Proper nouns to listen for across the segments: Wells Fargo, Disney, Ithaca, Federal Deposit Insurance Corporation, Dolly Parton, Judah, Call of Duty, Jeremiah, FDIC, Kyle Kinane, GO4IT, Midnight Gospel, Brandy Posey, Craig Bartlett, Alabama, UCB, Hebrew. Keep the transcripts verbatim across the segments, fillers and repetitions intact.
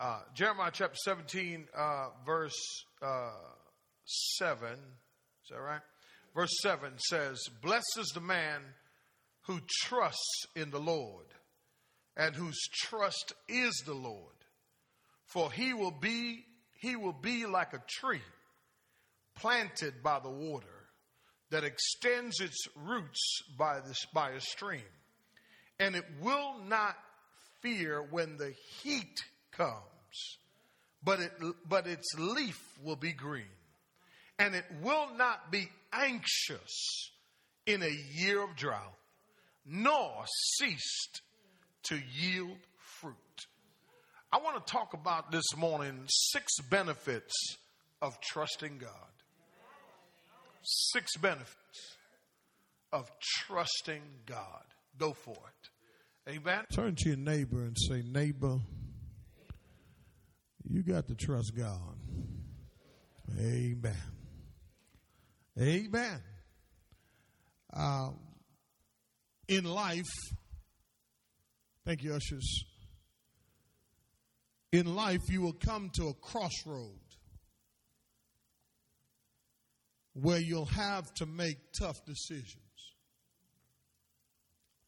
Uh, Jeremiah chapter seventeen, uh, verse uh, seven. Is that right? Verse seven says, "Blessed is the man who trusts in the Lord and whose trust is the Lord. For he will be, he will be like a tree planted by the water that extends its roots by, this, by a stream. And it will not fear when the heat comes, but it but its leaf will be green, and it will not be anxious in a year of drought, nor ceased to yield fruit." I want to talk about this morning six benefits of trusting God. Six benefits of trusting God. Go for it. Amen. Turn to your neighbor and say, "Neighbor, you got to trust God." Amen. Amen. Uh, in life, thank you, ushers. In life, you will come to a crossroad where you'll have to make tough decisions.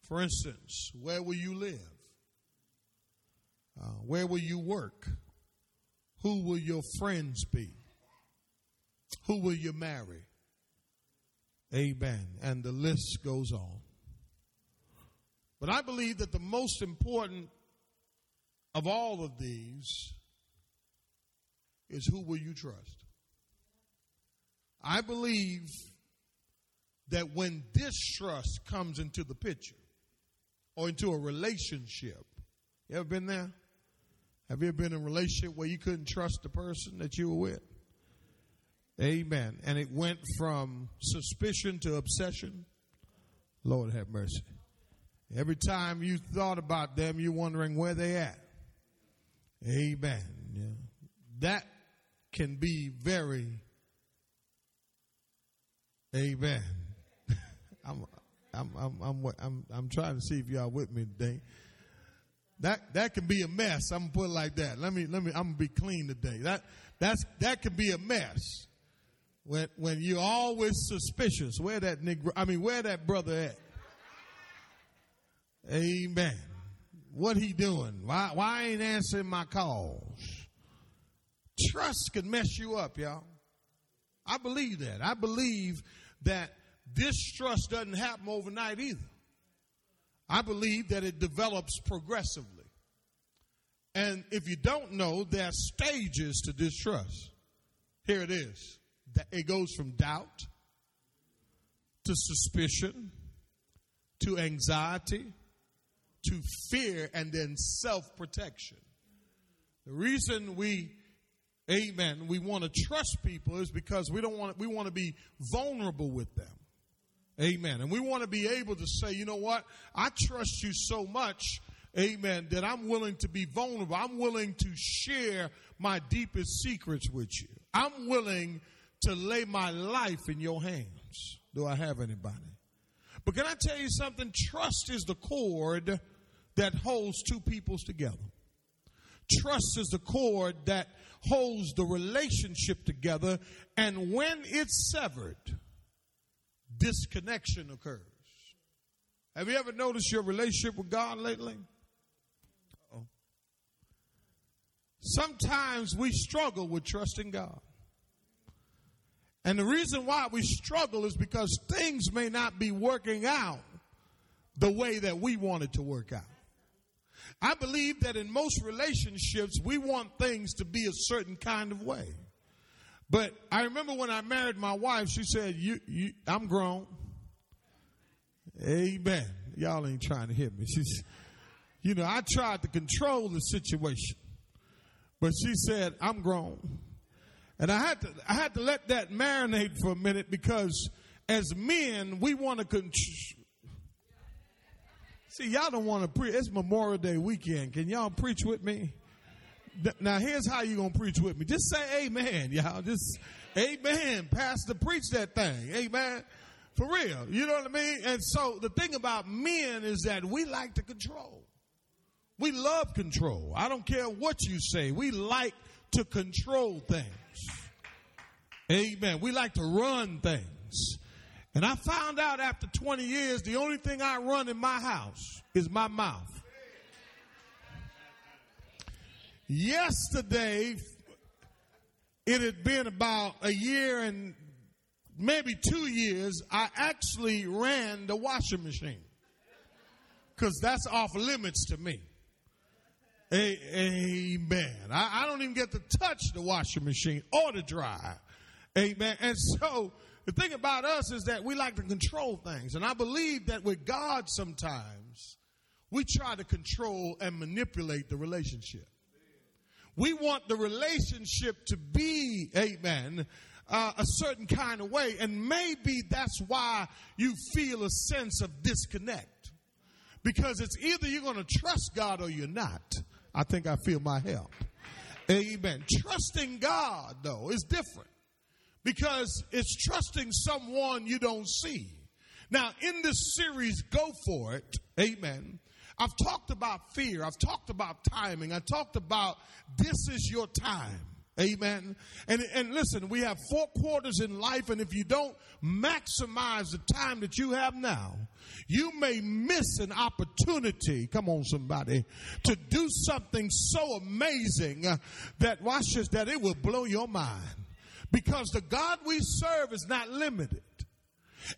For instance, where will you live? Uh, where will you work? Who will your friends be? Who will you marry? Amen. And the list goes on. But I believe that the most important of all of these is, who will you trust? I believe that when distrust comes into the picture or into a relationship, you ever been there? Have you ever been in a relationship where you couldn't trust the person that you were with? Amen. And it went from suspicion to obsession. Lord have mercy. Every time you thought about them, you're wondering where they at. Amen. Yeah. That can be very, amen. I'm, I'm, I'm, I'm, I'm, I'm trying to see if y'all with me today. That that can be a mess. I'm gonna put it like that. Let me let me. I'm gonna be clean today. That that's that can be a mess. When when you're always suspicious, where that nigga, I mean, where that brother at? Amen. What he doing? Why why ain't answering my calls? Trust can mess you up, y'all. I believe that. I believe that distrust doesn't happen overnight either. I believe that it develops progressively. And if you don't know, there are stages to distrust. Here it is. It goes from doubt to suspicion to anxiety to fear and then self-protection. The reason we, amen, we want to trust people is because we don't want we want to be vulnerable with them. Amen. And we want to be able to say, you know what? I trust you so much, amen, that I'm willing to be vulnerable. I'm willing to share my deepest secrets with you. I'm willing to lay my life in your hands. Do I have anybody? But can I tell you something? Trust is the cord that holds two peoples together. Trust is the cord that holds the relationship together. And when it's severed, disconnection occurs. Have you ever noticed your relationship with God lately? Uh-oh. Sometimes we struggle with trusting God. And the reason why we struggle is because things may not be working out the way that we want it to work out. I believe that in most relationships, we want things to be a certain kind of way. But I remember when I married my wife, she said, you, you, I'm grown. Amen. Y'all ain't trying to hit me. She's, you know, I tried to control the situation, but she said, I'm grown. And I had to, I had to let that marinate for a minute, because as men, we want to control. See, y'all don't want to preach. It's Memorial Day weekend. Can y'all preach with me? Now, here's how you're going to preach with me. Just say amen, y'all. Just amen. Pastor, preach that thing. Amen. For real. You know what I mean? And so the thing about men is that we like to control. We love control. I don't care what you say. We like to control things. Amen. We like to run things. And I found out after twenty years, the only thing I run in my house is my mouth. Yesterday, it had been about a year and maybe two years, I actually ran the washing machine. Because that's off limits to me. Amen. I, I don't even get to touch the washing machine or the dryer. Amen. And so the thing about us is that we like to control things. And I believe that with God sometimes, we try to control and manipulate the relationship. We want the relationship to be, amen, uh, a certain kind of way. And maybe that's why you feel a sense of disconnect. Because it's either you're going to trust God or you're not. I think I feel my help. Amen. Trusting God, though, is different. Because it's trusting someone you don't see. Now, in this series, Go For It, amen, I've talked about fear. I've talked about timing. I talked about this is your time, amen. And, and listen, we have four quarters in life, and if you don't maximize the time that you have now, you may miss an opportunity, come on somebody, to do something so amazing that, watch this, that it will blow your mind. Because the God we serve is not limited.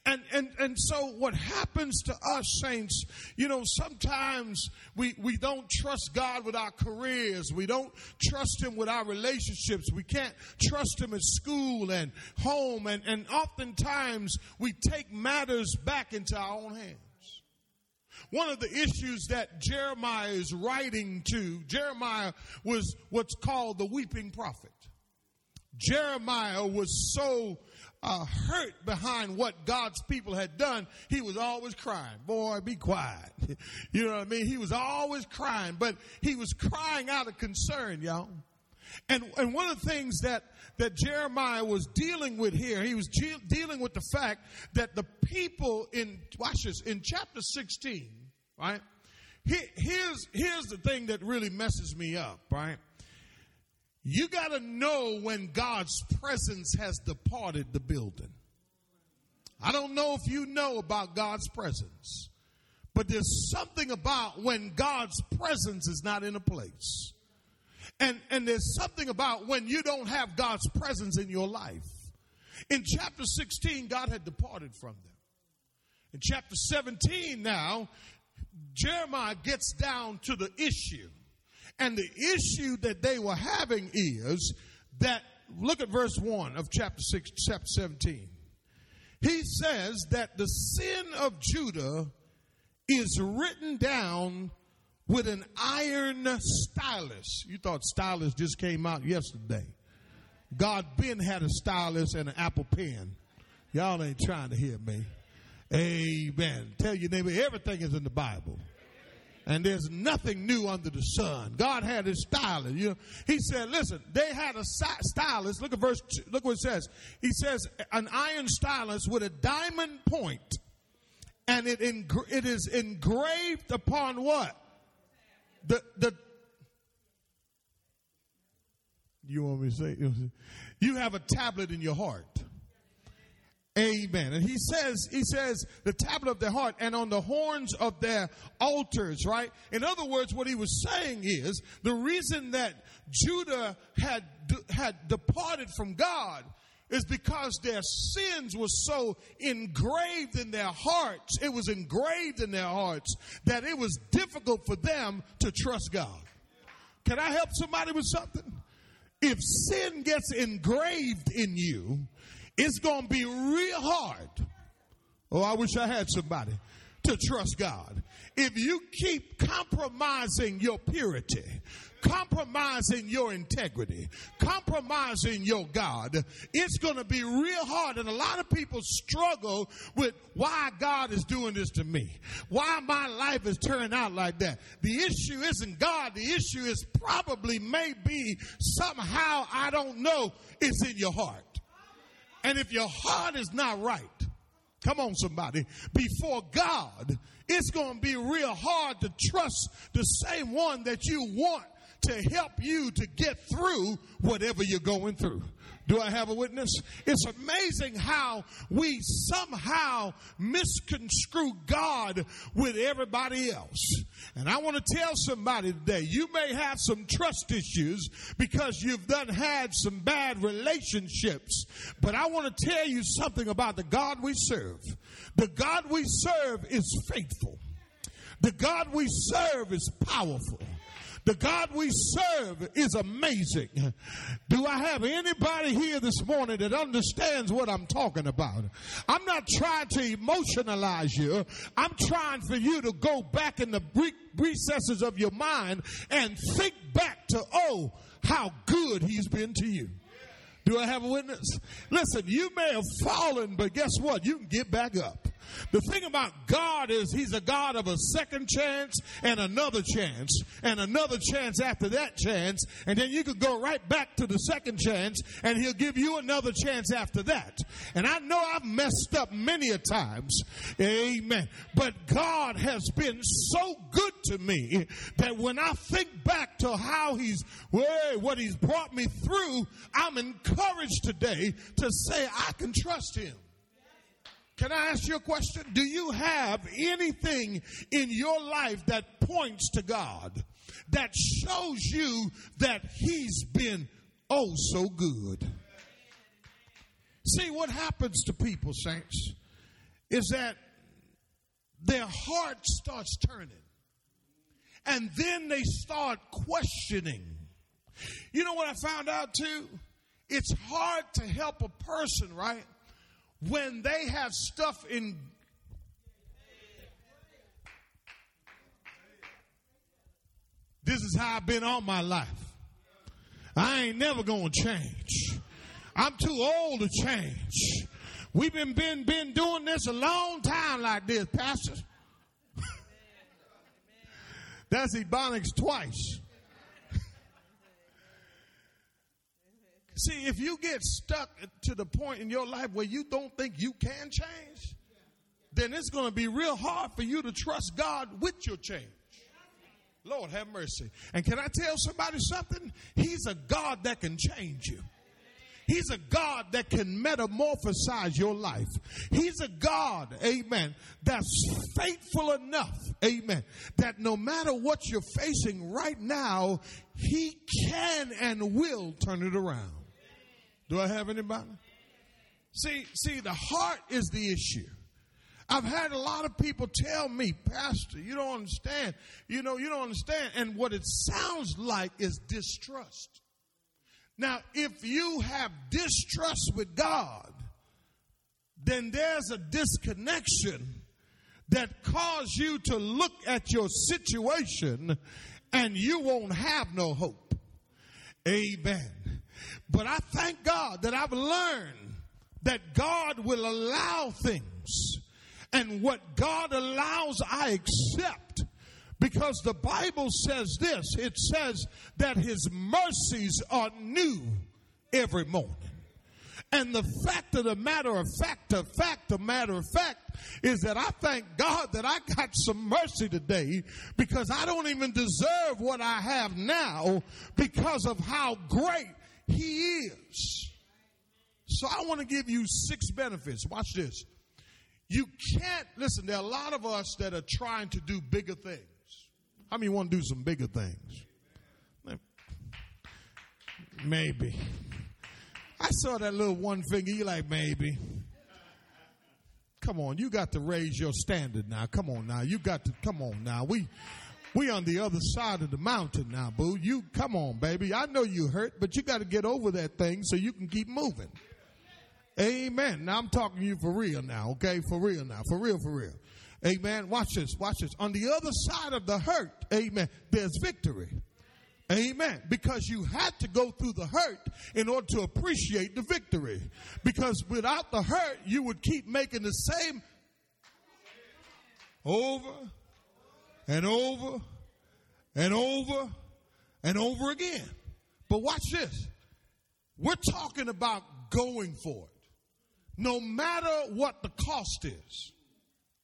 And, and, and so what happens to us, saints, you know, sometimes we, we don't trust God with our careers. We don't trust him with our relationships. We can't trust him at school and home. And, and oftentimes we take matters back into our own hands. One of the issues that Jeremiah is writing to, Jeremiah was what's called the weeping prophet. Jeremiah was so uh, hurt behind what God's people had done, he was always crying. Boy, be quiet. You know what I mean? He was always crying, but he was crying out of concern, y'all. And and one of the things that, that Jeremiah was dealing with here, he was ge- dealing with the fact that the people in, watch this, in chapter sixteen, right? He, here's, here's the thing that really messes me up, right? You got to know when God's presence has departed the building. I don't know if you know about God's presence, but there's something about when God's presence is not in a place. And, and there's something about when you don't have God's presence in your life. In chapter sixteen, God had departed from them. In chapter seventeen now, Jeremiah gets down to the issue. And the issue that they were having is that, look at verse one of chapter six, chapter seventeen. He says that the sin of Judah is written down with an iron stylus. You thought stylus just came out yesterday. God Ben had a stylus and an Apple pen. Y'all ain't trying to hear me. Amen. Tell your neighbor, everything is in the Bible. And there's nothing new under the sun. God had his stylus. You know, he said, listen, they had a stylus. Look at verse two, look what it says. He says, an iron stylus with a diamond point, and it eng- it is engraved upon what? The the You want me to say you have a tablet in your heart. Amen. And he says, he says, the tablet of their heart and on the horns of their altars, right? In other words, what he was saying is the reason that Judah had, had departed from God is because their sins were so engraved in their hearts. It was engraved in their hearts that it was difficult for them to trust God. Can I help somebody with something? If sin gets engraved in you, it's going to be real hard. Oh, I wish I had somebody to trust God. If you keep compromising your purity, compromising your integrity, compromising your God, it's going to be real hard. And a lot of people struggle with why God is doing this to me, why my life is turning out like that. The issue isn't God. The issue is probably maybe somehow, I don't know, it's in your heart. And if your heart is not right, Come on, somebody. Before God, it's going to be real hard to trust the same one that you want to help you to get through whatever you're going through. Do I have a witness? It's amazing how we somehow misconstrue God with everybody else. And I want to tell somebody today, you may have some trust issues because you've done had some bad relationships. But I want to tell you something about the God we serve. The God we serve is faithful. The God we serve is powerful. The God we serve is amazing. Do I have anybody here this morning that understands what I'm talking about? I'm not trying to emotionalize you. I'm trying for you to go back in the recesses of your mind and think back to, oh, how good he's been to you. Do I have a witness? Listen, you may have fallen, but guess what? You can get back up. The thing about God is he's a God of a second chance and another chance and another chance after that chance. And then you could go right back to the second chance and he'll give you another chance after that. And I know I've messed up many a times. Amen. But God has been so good to me that when I think back to how he's, well, what he's brought me through, I'm encouraged today to say I can trust him. Can I ask you a question? Do you have anything in your life that points to God, that shows you that he's been oh so good? See, what happens to people, saints, is that their heart starts turning. And then they start questioning. You know what I found out too? It's hard to help a person, right? When they have stuff in, this is how I've been all my life. I ain't never gonna change. I'm too old to change. We've been been been doing this a long time like this, Pastor. That's Ebonics twice. See, if you get stuck to the point in your life where you don't think you can change, then it's going to be real hard for you to trust God with your change. Lord, have mercy. And can I tell somebody something? He's a God that can change you. He's a God that can metamorphosize your life. He's a God, amen, that's faithful enough, amen, that no matter what you're facing right now, he can and will turn it around. Do I have anybody? See, see, the heart is the issue. I've had a lot of people tell me, Pastor, you don't understand. You know, you don't understand. And what it sounds like is distrust. Now, if you have distrust with God, then there's a disconnection that causes you to look at your situation and you won't have no hope. Amen. But I thank God that I've learned that God will allow things. And what God allows, I accept. Because the Bible says this, it says that his mercies are new every morning. And the fact of the matter of fact, the fact of matter of fact is that I thank God that I got some mercy today because I don't even deserve what I have now because of how great he is. So I want to give you six benefits. Watch this. You can't, listen, there are a lot of us that are trying to do bigger things. How many want to do some bigger things? Maybe. I saw that little one finger. You're like, maybe. Come on, you got to raise your standard now. Come on now. You got to, come on now. We we on the other side of the mountain now, boo. You, come on, baby. I know you hurt, but you got to get over that thing so you can keep moving. Amen. Now I'm talking to you for real now, okay? For real now. For real, for real. Amen. Watch this. Watch this. On the other side of the hurt, amen, there's victory. Amen. Because you had to go through the hurt in order to appreciate the victory. Because without the hurt, you would keep making the same over and over and over and over again. But watch this. We're talking about going for it. no matter what the cost is.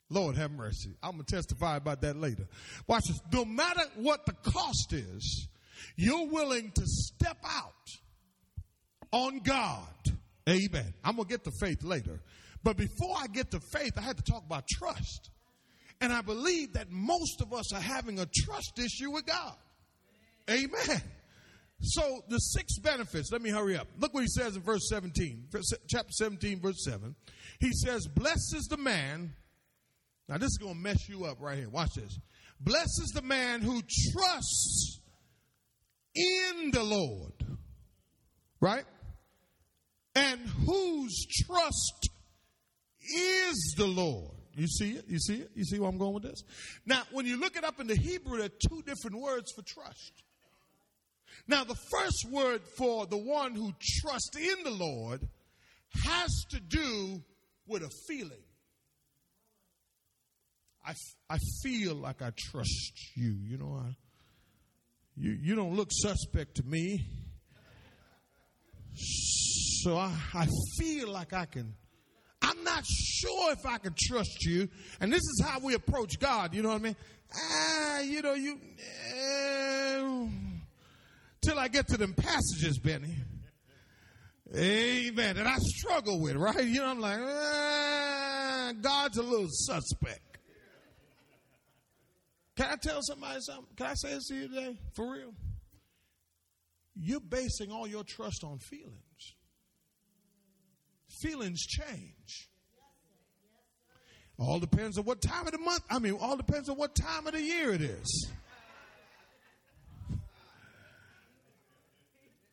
Lord have mercy. I'm going to testify about that later. Watch this. No matter what the cost is, you're willing to step out on God. Amen. I'm going to get to faith later. But before I get to faith, I had to talk about trust. And I believe that most of us are having a trust issue with God. Amen. So the six benefits, let me hurry up. Look what he says in verse seventeen, chapter seventeen, verse seven. He says, blessed is the man. Now this is going to mess you up right here. Watch this. Blessed is the man who trusts in the Lord. Right? And whose trust is the Lord. You see it? You see it? You see where I'm going with this? Now, when you look it up in the Hebrew, there are two different words for trust. Now, the first word for the one who trusts in the Lord has to do with a feeling. I, I feel like I trust you. You know, I, you, you don't look suspect to me. So I, I feel like I can. I'm not sure if I can trust you. And this is how we approach God. You know what I mean? Ah, you know, you. Uh, till I get to them passages, Benny. Amen. And I struggle with, right? You know, I'm like, ah, God's a little suspect. Can I tell somebody something? Can I say this to you today? For real? You're basing all your trust on feelings. Feelings change. All depends on what time of the month. I mean, all depends on what time of the year it is.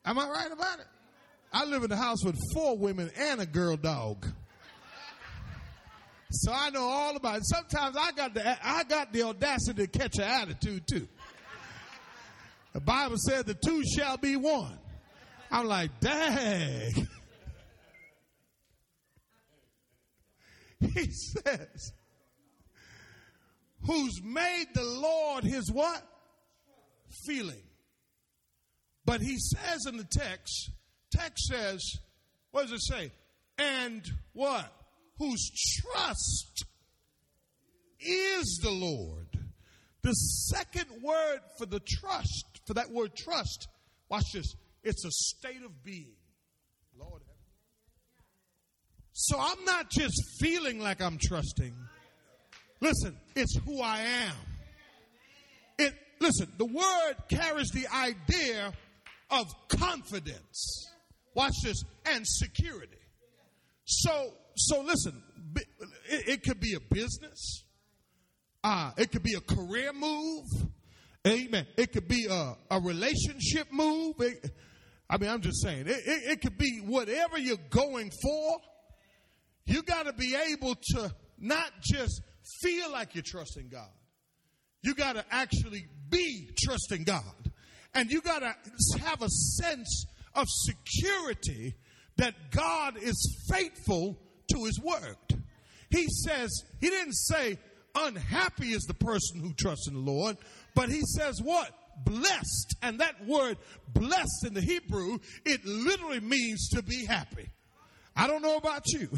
Am I right about it? I live in a house with four women and a girl dog. So I know all about it. Sometimes I got the I got the audacity to catch an attitude too. The Bible said the two shall be one. I'm like, dang. He says, who's made the Lord his what? Feeling. But he says in the text, text says, what does it say? And what? Whose trust is the Lord. The second word for the trust, for that word trust, watch this, it's a state of being. Lord. So I'm not just feeling like I'm trusting. Listen, it's who I am. It listen, the word carries the idea of confidence. Watch this, and security. So, so listen, it, it could be a business. Uh, it could be a career move. Amen. It could be a, a relationship move. It, I mean, I'm just saying, it, it, it could be whatever you're going for. You got to be able to not just feel like you're trusting God. You got to actually be trusting God. And you got to have a sense of security that God is faithful to his word. He says, he didn't say unhappy is the person who trusts in the Lord, but he says what? Blessed. And that word blessed in the Hebrew, it literally means to be happy. I don't know about you.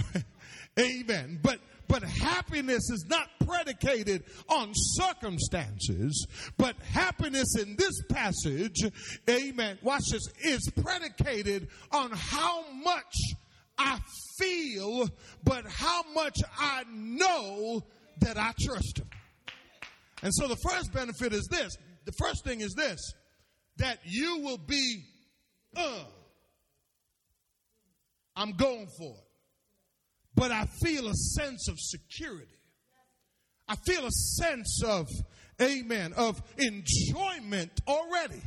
Amen. But but happiness is not predicated on circumstances. But happiness in this passage, amen, watch this, is predicated on how much I feel, but how much I know that I trust him. And so the first benefit is this. The first thing is this, that you will be, uh, I'm going for it. But I feel a sense of security. I feel a sense of, amen, of enjoyment already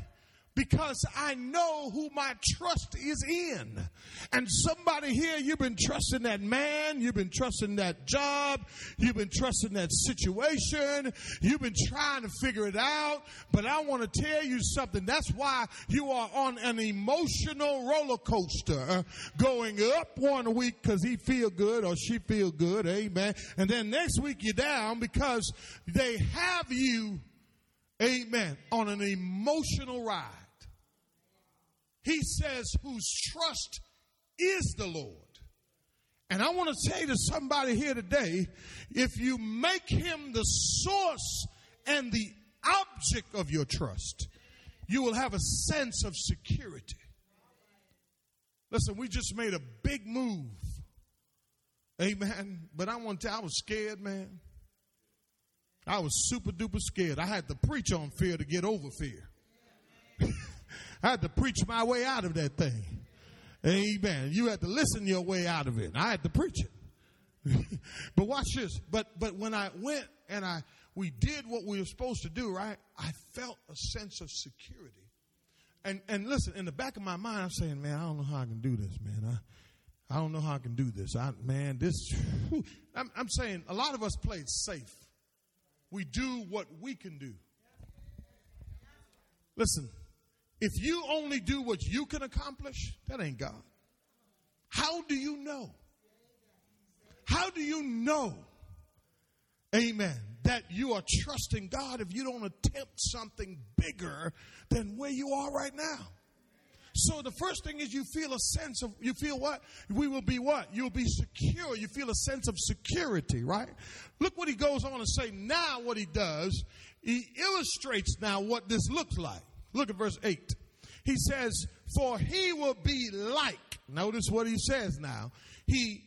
because I know who my trust is in. And somebody here, you've been trusting that man, you've been trusting that job, you've been trusting that situation, you've been trying to figure it out. But I want to tell you something. That's why you are on an emotional roller coaster, going up one week because he feel good or she feel good, amen. And then next week you're down because they have you, amen, on an emotional ride. He says whose trust is the Lord. And I want to say to somebody here today, if you make him the source and the object of your trust, you will have a sense of security. Listen, we just made a big move. Amen. But I want to tell you, I was scared, man. I was super duper scared. I had to preach on fear to get over fear. I had to preach my way out of that thing. Amen. You had to listen your way out of it. I had to preach it. But watch this. But but when I went and I we did what we were supposed to do, right? I felt a sense of security. And and listen, in the back of my mind, I'm saying, man, I don't know how I can do this, man. I, I don't know how I can do this. I man, this. Whew. I'm, I'm saying a lot of us play safe. We do what we can do. Listen, if you only do what you can accomplish, that ain't God. How do you know? How do you know, amen, that you are trusting God if you don't attempt something bigger than where you are right now? So the first thing is you feel a sense of, you feel what? We will be what? You'll be secure. You feel a sense of security, right? Look what he goes on to say. Now what he does, he illustrates now what this looks like. Look at verse eight. He says, for he will be like, notice what he says now. He,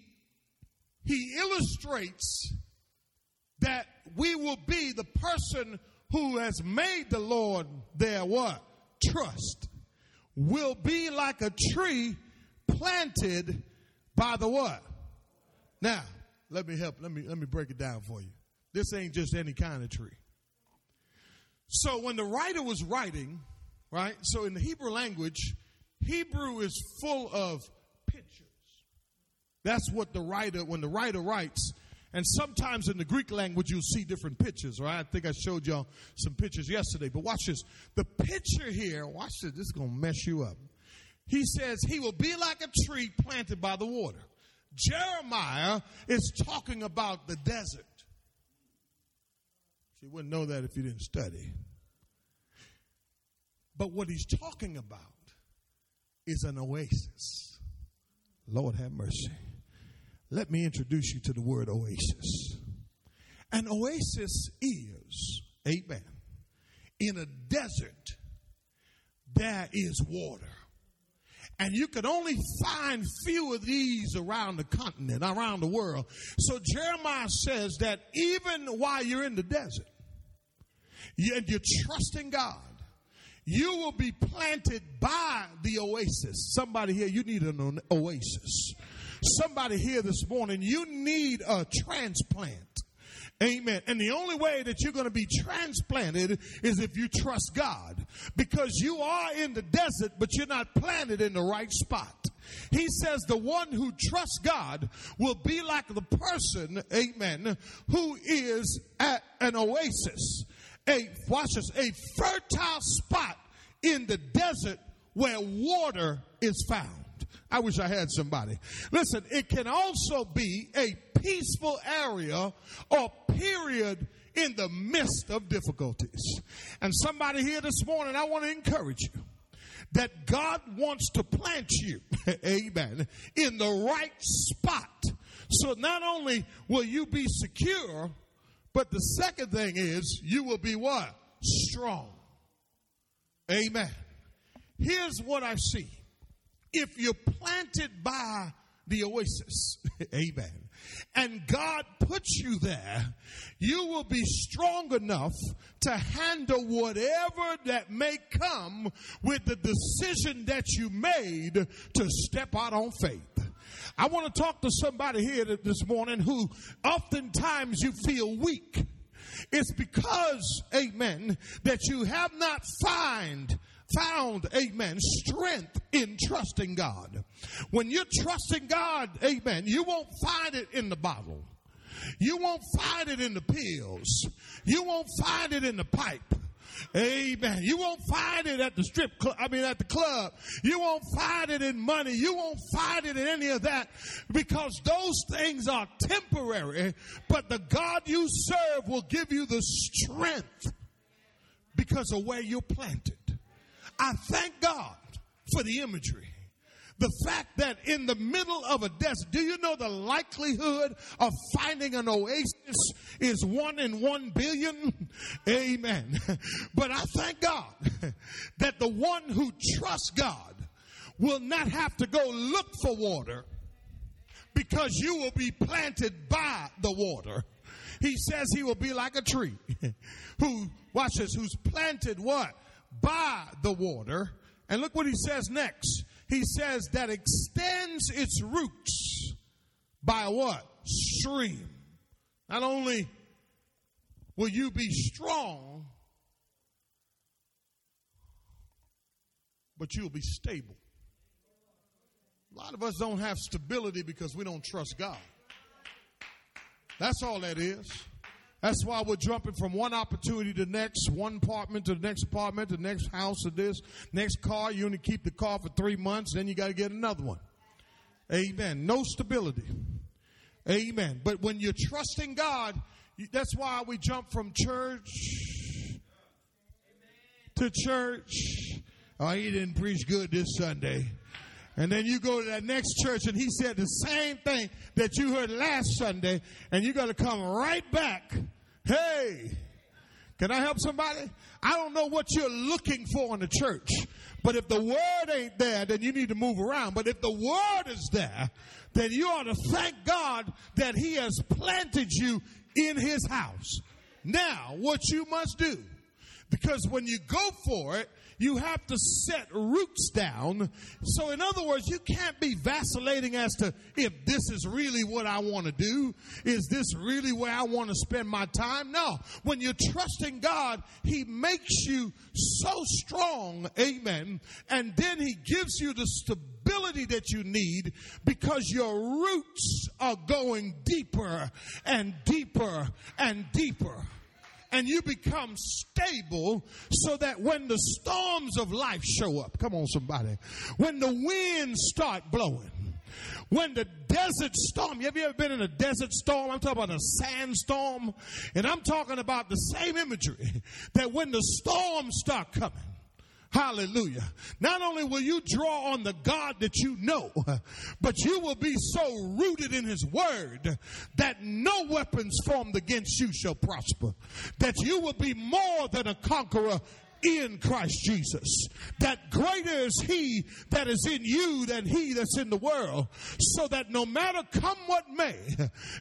he illustrates that we will be the person who has made the Lord their what? Trust. Will be like a tree planted by the what? Now, let me help. Let me let me break it down for you. This ain't just any kind of tree. So when the writer was writing, right? So in the Hebrew language, Hebrew is full of pictures. That's what the writer, when the writer writes. And sometimes in the Greek language, you'll see different pictures, right? I think I showed y'all some pictures yesterday. But watch this. The picture here, watch this. This is going to mess you up. He says he will be like a tree planted by the water. Jeremiah is talking about the desert. You wouldn't know that if you didn't study. But what he's talking about is an oasis. Lord have mercy. Let me introduce you to the word oasis. An oasis is, amen, in a desert, there is water. And you could only find few of these around the continent, around the world. So Jeremiah says that even while you're in the desert, and you're trusting God, you will be planted by the oasis. Somebody here, you need an oasis. Somebody here this morning, you need a transplant. Amen. And the only way that you're going to be transplanted is if you trust God, because you are in the desert, but you're not planted in the right spot. He says the one who trusts God will be like the person, amen, who is at an oasis, a, watch this, a fertile spot in the desert where water is found. I wish I had somebody. Listen, it can also be a peaceful area or period in the midst of difficulties. And somebody here this morning, I want to encourage you that God wants to plant you, amen, in the right spot. So not only will you be secure, but the second thing is you will be what? Strong. Amen. Here's what I see. If you're planted by the oasis, amen, and God puts you there, you will be strong enough to handle whatever that may come with the decision that you made to step out on faith. I want to talk to somebody here this morning who oftentimes you feel weak. It's because, amen, that you have not found Found, amen, strength in trusting God. When you're trusting God, amen, you won't find it in the bottle. You won't find it in the pills. You won't find it in the pipe. Amen. You won't find it at the strip club. I mean, at the club. You won't find it in money. You won't find it in any of that, because those things are temporary. But the God you serve will give you the strength because of where you're planted. I thank God for the imagery The fact that in the middle of a desert, do you know the likelihood of finding an oasis is one in one billion? Amen. But I thank God that the one who trusts God will not have to go look for water, because you will be planted by the water. He says he will be like a tree who, watch this, who's planted what? By the water. And look what he says next. He says that extends its roots by what? Stream. Not only will you be strong, but you'll be stable. A lot of us don't have stability because we don't trust God. That's all that is. That's why we're jumping from one opportunity to the next, one apartment to the next apartment, the next house to this, next car. You only keep the car for three months, then you got to get another one. Amen. No stability. Amen. But when you're trusting God, that's why we jump from church to church. Oh, he didn't preach good this Sunday. And then you go to that next church and he said the same thing that you heard last Sunday, and you got to come right back. Hey, can I help somebody? I don't know what you're looking for in the church, but if the word ain't there, then you need to move around. But if the word is there, then you ought to thank God that he has planted you in his house. Now, what you must do, because when you go for it, you have to set roots down. So in other words, you can't be vacillating as to if this is really what I want to do. Is this really where I want to spend my time? No. When you're trusting God, he makes you so strong. Amen. And then he gives you the stability that you need, because your roots are going deeper and deeper and deeper. And you become stable so that when the storms of life show up, come on somebody, when the winds start blowing, when the desert storm, have you ever been in a desert storm? I'm talking about a sandstorm. And I'm talking about the same imagery, that when the storms start coming, hallelujah, not only will you draw on the God that you know, but you will be so rooted in his word that no weapons formed against you shall prosper, that you will be more than a conqueror in Christ Jesus, that greater is he that is in you than he that's in the world, so that no matter come what may,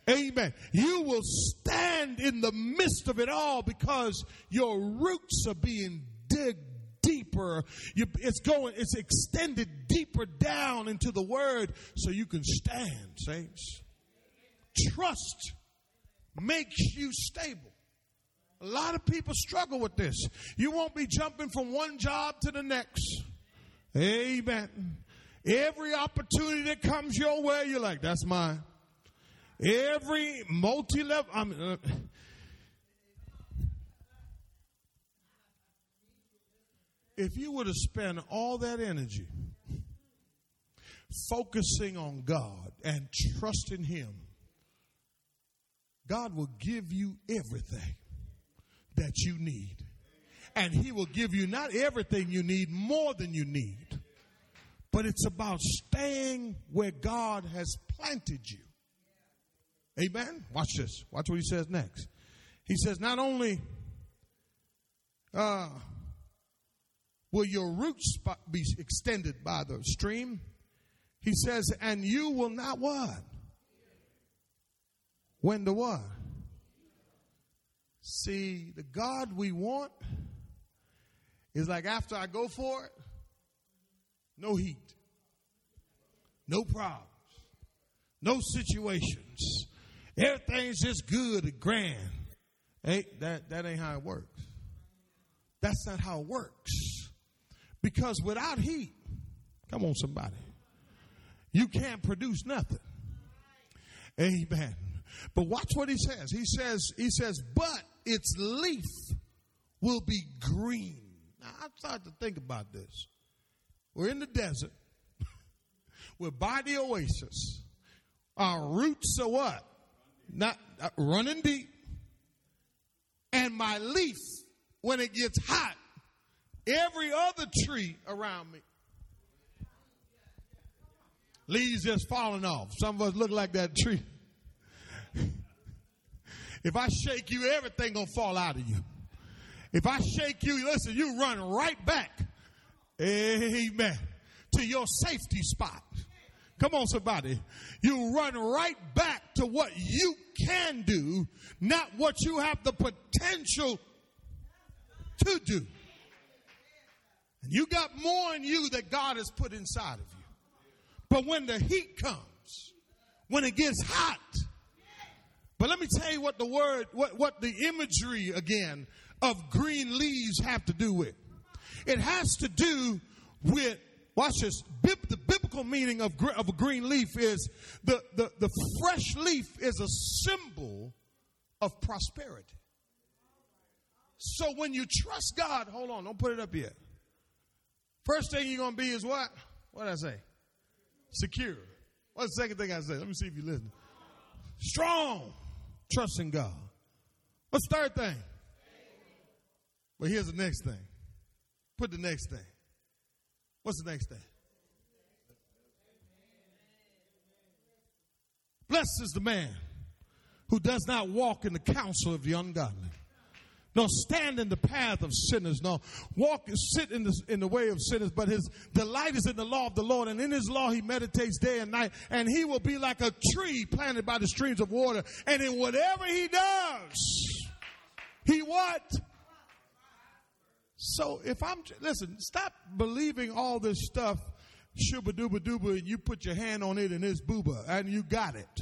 amen, you will stand in the midst of it all, because your roots are being digged deeper. You, it's going, it's extended deeper down into the word so you can stand, saints. Trust makes you stable. A lot of people struggle with this. You won't be jumping from one job to the next. Amen. Every opportunity that comes your way, you're like, that's mine. Every multi-level, I mean, uh, if you were to spend all that energy focusing on God and trusting him, God will give you everything that you need. And he will give you not everything you need, more than you need. But it's about staying where God has planted you. Amen? Watch this. Watch what he says next. He says not only... Uh, will your roots be extended by the stream? He says, and you will not what? When the what? See, the God we want is like, after I go for it, no heat, no problems, no situations. Everything's just good and grand. Hey, that, that ain't how it works. That's not how it works. Because without heat, come on somebody, you can't produce nothing. Amen. But watch what he says. He says, he says, but its leaf will be green. Now, I started to think about this. We're in the desert. We're by the oasis. Our roots are what? Not uh, running deep. And my leaf, when it gets hot, every other tree around me Leaves just falling off. Some of us look like that tree. If I shake you, everything gonna fall out of you. If I shake you, listen, you run right back. Amen. To your safety spot. Come on, somebody. You run right back to what you can do, not what you have the potential to do. And you got more in you that God has put inside of you. But when the heat comes, when it gets hot, but let me tell you what the word, what, what the imagery again of green leaves have to do with. It has to do with, watch this, the biblical meaning of, of a green leaf is the, the, the fresh leaf is a symbol of prosperity. So when you trust God, hold on, don't put it up yet. First thing you're going to be is what? What did I say? Secure. What's the second thing I said? Let me see if you listen. Strong. Trusting God. What's the third thing? But here's the next thing. Put the next thing. What's the next thing? Blessed is the man who does not walk in the counsel of the ungodly, nor stand in the path of sinners, nor walk and sit in the, in the way of sinners, but his delight is in the law of the Lord, and in his law he meditates day and night, and he will be like a tree planted by the streams of water, and in whatever he does, he what? So if I'm, listen, stop believing all this stuff, shubba dooba dooba, and you put your hand on it and it's booba, and you got it.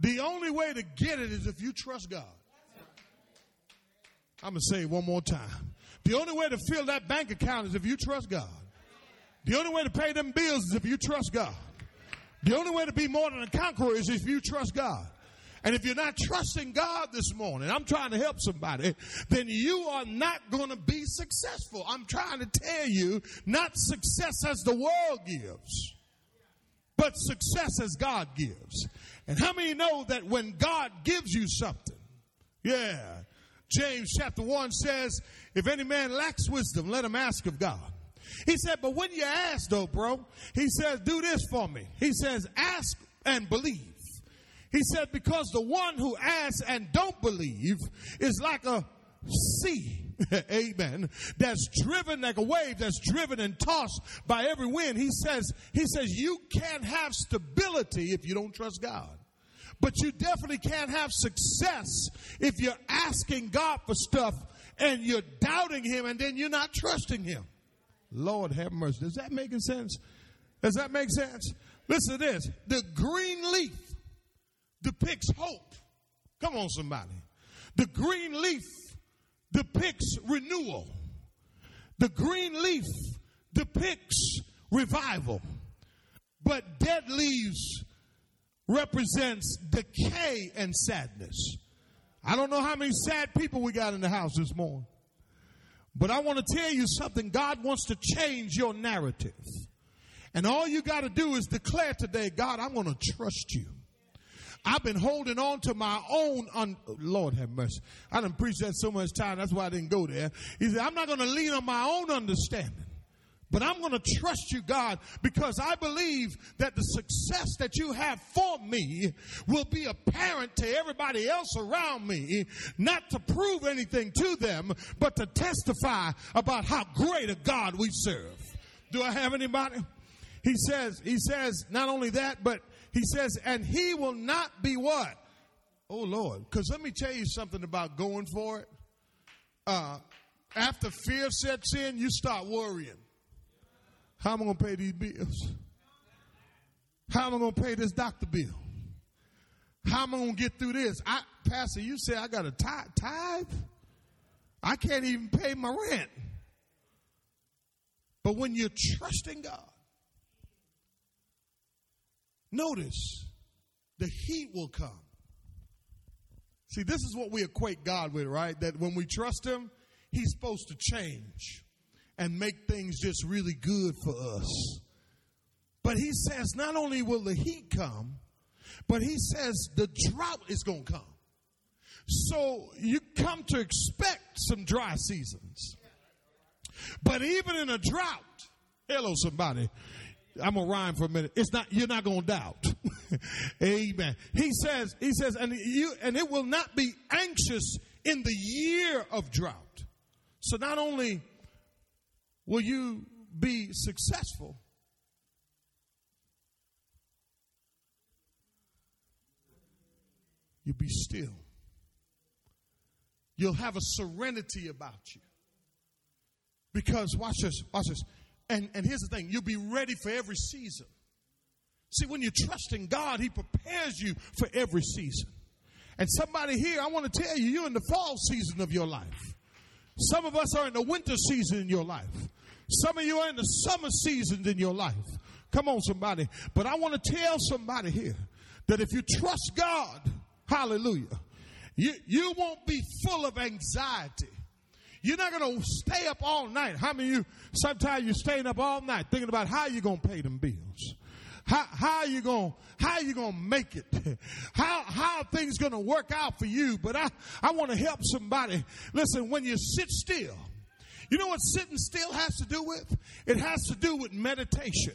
The only way to get it is if you trust God. I'm going to say it one more time. The only way to fill that bank account is if you trust God. The only way to pay them bills is if you trust God. The only way to be more than a conqueror is if you trust God. And if you're not trusting God this morning, I'm trying to help somebody, then you are not going to be successful. I'm trying to tell you, not success as the world gives, but success as God gives. And how many know that when God gives you something, yeah, James chapter one says, if any man lacks wisdom, let him ask of God. He said, but when you ask though, bro, he says, do this for me. He says, ask and believe. He said, because the one who asks and don't believe is like a sea, amen, that's driven like a wave, that's driven and tossed by every wind. He says, he says, you can't have stability if you don't trust God. But you definitely can't have success if you're asking God for stuff and you're doubting him and then you're not trusting him. Lord have mercy. Does that make sense? Does that make sense? Listen to this. The green leaf depicts hope. Come on, somebody. The green leaf depicts renewal. The green leaf depicts revival. But dead leaves represents decay and sadness. I don't know how many sad people we got in the house this morning. But I want to tell you something. God wants to change your narrative. And all you got to do is declare today, God, I'm going to trust you. I've been holding on to my own, un- Lord have mercy. I done preached that so much time, that's why I didn't go there. He said, I'm not going to lean on my own understanding, but I'm going to trust you, God, because I believe that the success that you have for me will be apparent to everybody else around me, not to prove anything to them, but to testify about how great a God we serve. Do I have anybody? He says, he says, not only that, but he says, and he will not be what? Oh, Lord, because let me tell you something about going for it. Uh, after fear sets in, you start worrying. How am I going to pay these bills? How am I going to pay this doctor bill? How am I going to get through this? I, Pastor, you said I got a tithe? I can't even pay my rent. But when you're trusting God, notice, the heat will come. See, this is what we equate God with, right? That when we trust him, he's supposed to change and make things just really good for us. But he says not only will the heat come, but he says the drought is going to come. So you come to expect some dry seasons. But even in a drought, hello somebody, I'm going to rhyme for a minute. It's not, you're not going to doubt. Amen. He says, he says, and you, and it will not be anxious in the year of drought. So not only will you be successful, you'll be still. You'll have a serenity about you. Because watch this, watch this. And, and here's the thing, you'll be ready for every season. See, when you trust in God, He prepares you for every season. And somebody here, I want to tell you, you're in the fall season of your life. Some of us are in the winter season in your life. Some of you are in the summer season in your life. Come on, somebody. But I want to tell somebody here that if you trust God, hallelujah, you, you won't be full of anxiety. You're not going to stay up all night. How many of you, sometimes you're staying up all night thinking about how you're going to pay them bills. How, how are you going how you going to make it? How, how are things going to work out for you? But I, I want to help somebody. Listen, when you sit still, you know what sitting still has to do with? It has to do with meditation.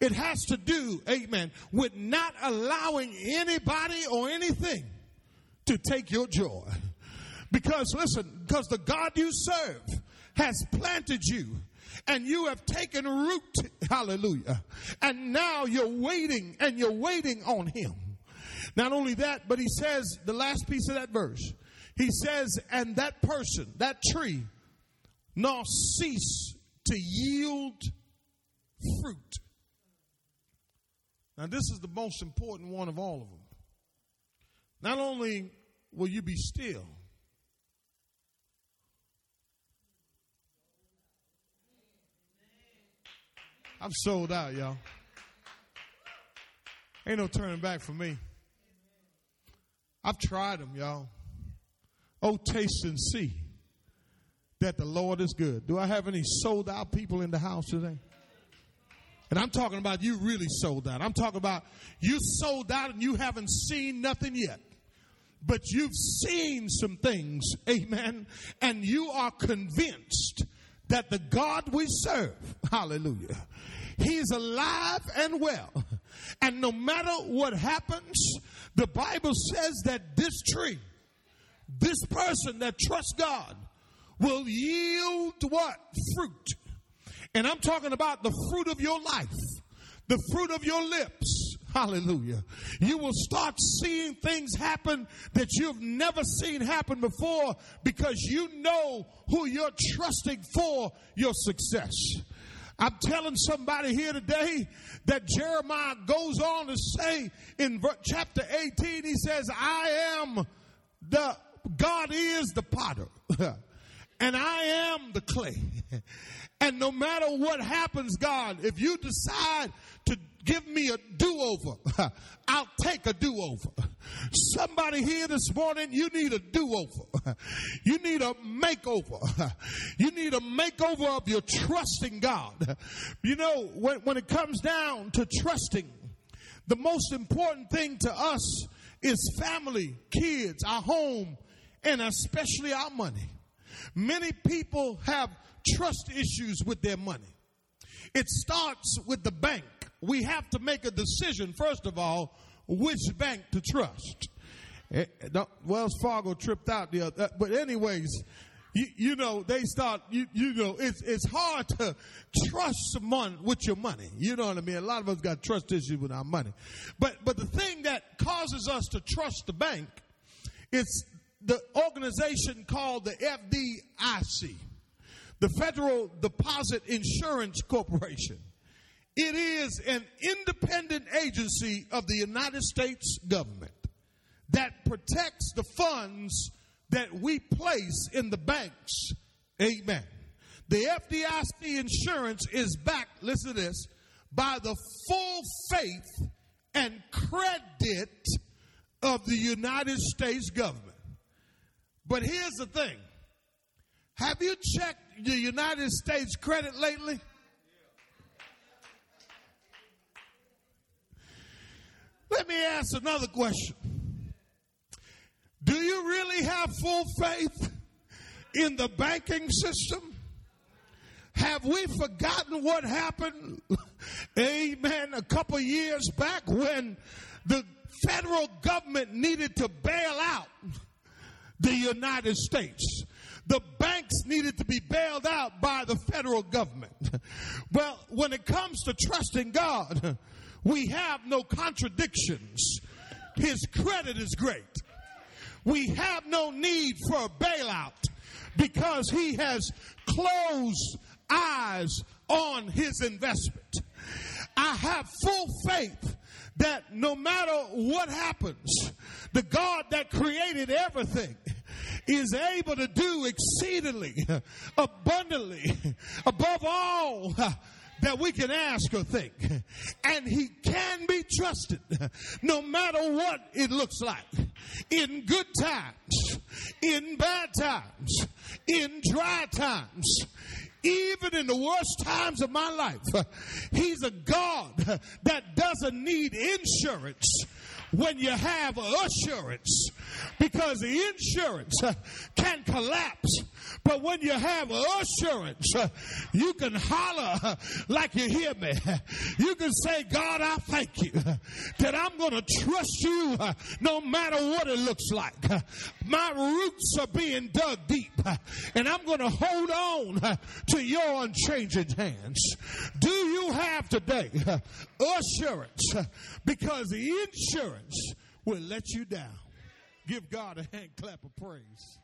It has to do, amen, with not allowing anybody or anything to take your joy. Because, listen, because the God you serve has planted you. And you have taken root, hallelujah. And now you're waiting, and you're waiting on Him. Not only that, but he says, the last piece of that verse, he says, and that person, that tree, nor cease to yield fruit. Now this is the most important one of all of them. Not only will you be still, I'm sold out, y'all. Ain't no turning back for me. I've tried them, y'all. Oh, taste and see that the Lord is good. Do I have any sold out people in the house today? And I'm talking about you really sold out. I'm talking about you sold out and you haven't seen nothing yet. But you've seen some things, amen, and you are convinced that the God we serve, hallelujah, He's alive and well. And no matter what happens, the Bible says that this tree, this person that trusts God, will yield what? Fruit. And I'm talking about the fruit of your life, the fruit of your lips. Hallelujah. You will start seeing things happen that you've never seen happen before because you know who you're trusting for your success. I'm telling somebody here today that Jeremiah goes on to say in chapter eighteen, he says, I am the, God is the potter and I am the clay. And no matter what happens, God, if you decide to give me a do-over, I'll take a do-over. Somebody here this morning, you need a do-over. You need a makeover. You need a makeover of your trusting God. You know, when, when it comes down to trusting, the most important thing to us is family, kids, our home, and especially our money. Many people have trust issues with their money. It starts with the bank. We have to make a decision, first of all, which bank to trust. Wells Fargo tripped out the other, but anyways, you, you know, they start, you, you know, it's it's hard to trust someone with your money. You know what I mean? A lot of us got trust issues with our money. But but the thing that causes us to trust the bank is the organization called the F D I C, the Federal Deposit Insurance Corporation. It is an independent agency of the United States government that protects the funds that we place in the banks. Amen. The F D I C insurance is backed, listen to this, by the full faith and credit of the United States government. But here's the thing. Have you checked the United States credit lately? Let me ask another question. Do you really have full faith in the banking system? Have Have we forgotten what happened, amen, a couple years back when the federal government needed to bail out the United States? The banks needed to be bailed out by the federal government. Well, when it comes to trusting God, we have no contradictions. His credit is great. We have no need for a bailout because he has closed eyes on his investment. I have full faith that no matter what happens, the God that created everything is able to do exceedingly, abundantly, above all that we can ask or think. And he can be trusted no matter what it looks like. In good times, in bad times, in dry times, even in the worst times of my life, he's a God that doesn't need insurance when you have assurance, because the insurance can collapse. But when you have assurance, you can holler like you hear me. You can say, God, I thank you that I'm going to trust you no matter what it looks like. My roots are being dug deep, and I'm going to hold on to your unchanging hands. Do you have today assurance? Because the insurance will let you down. Give God a hand clap of praise.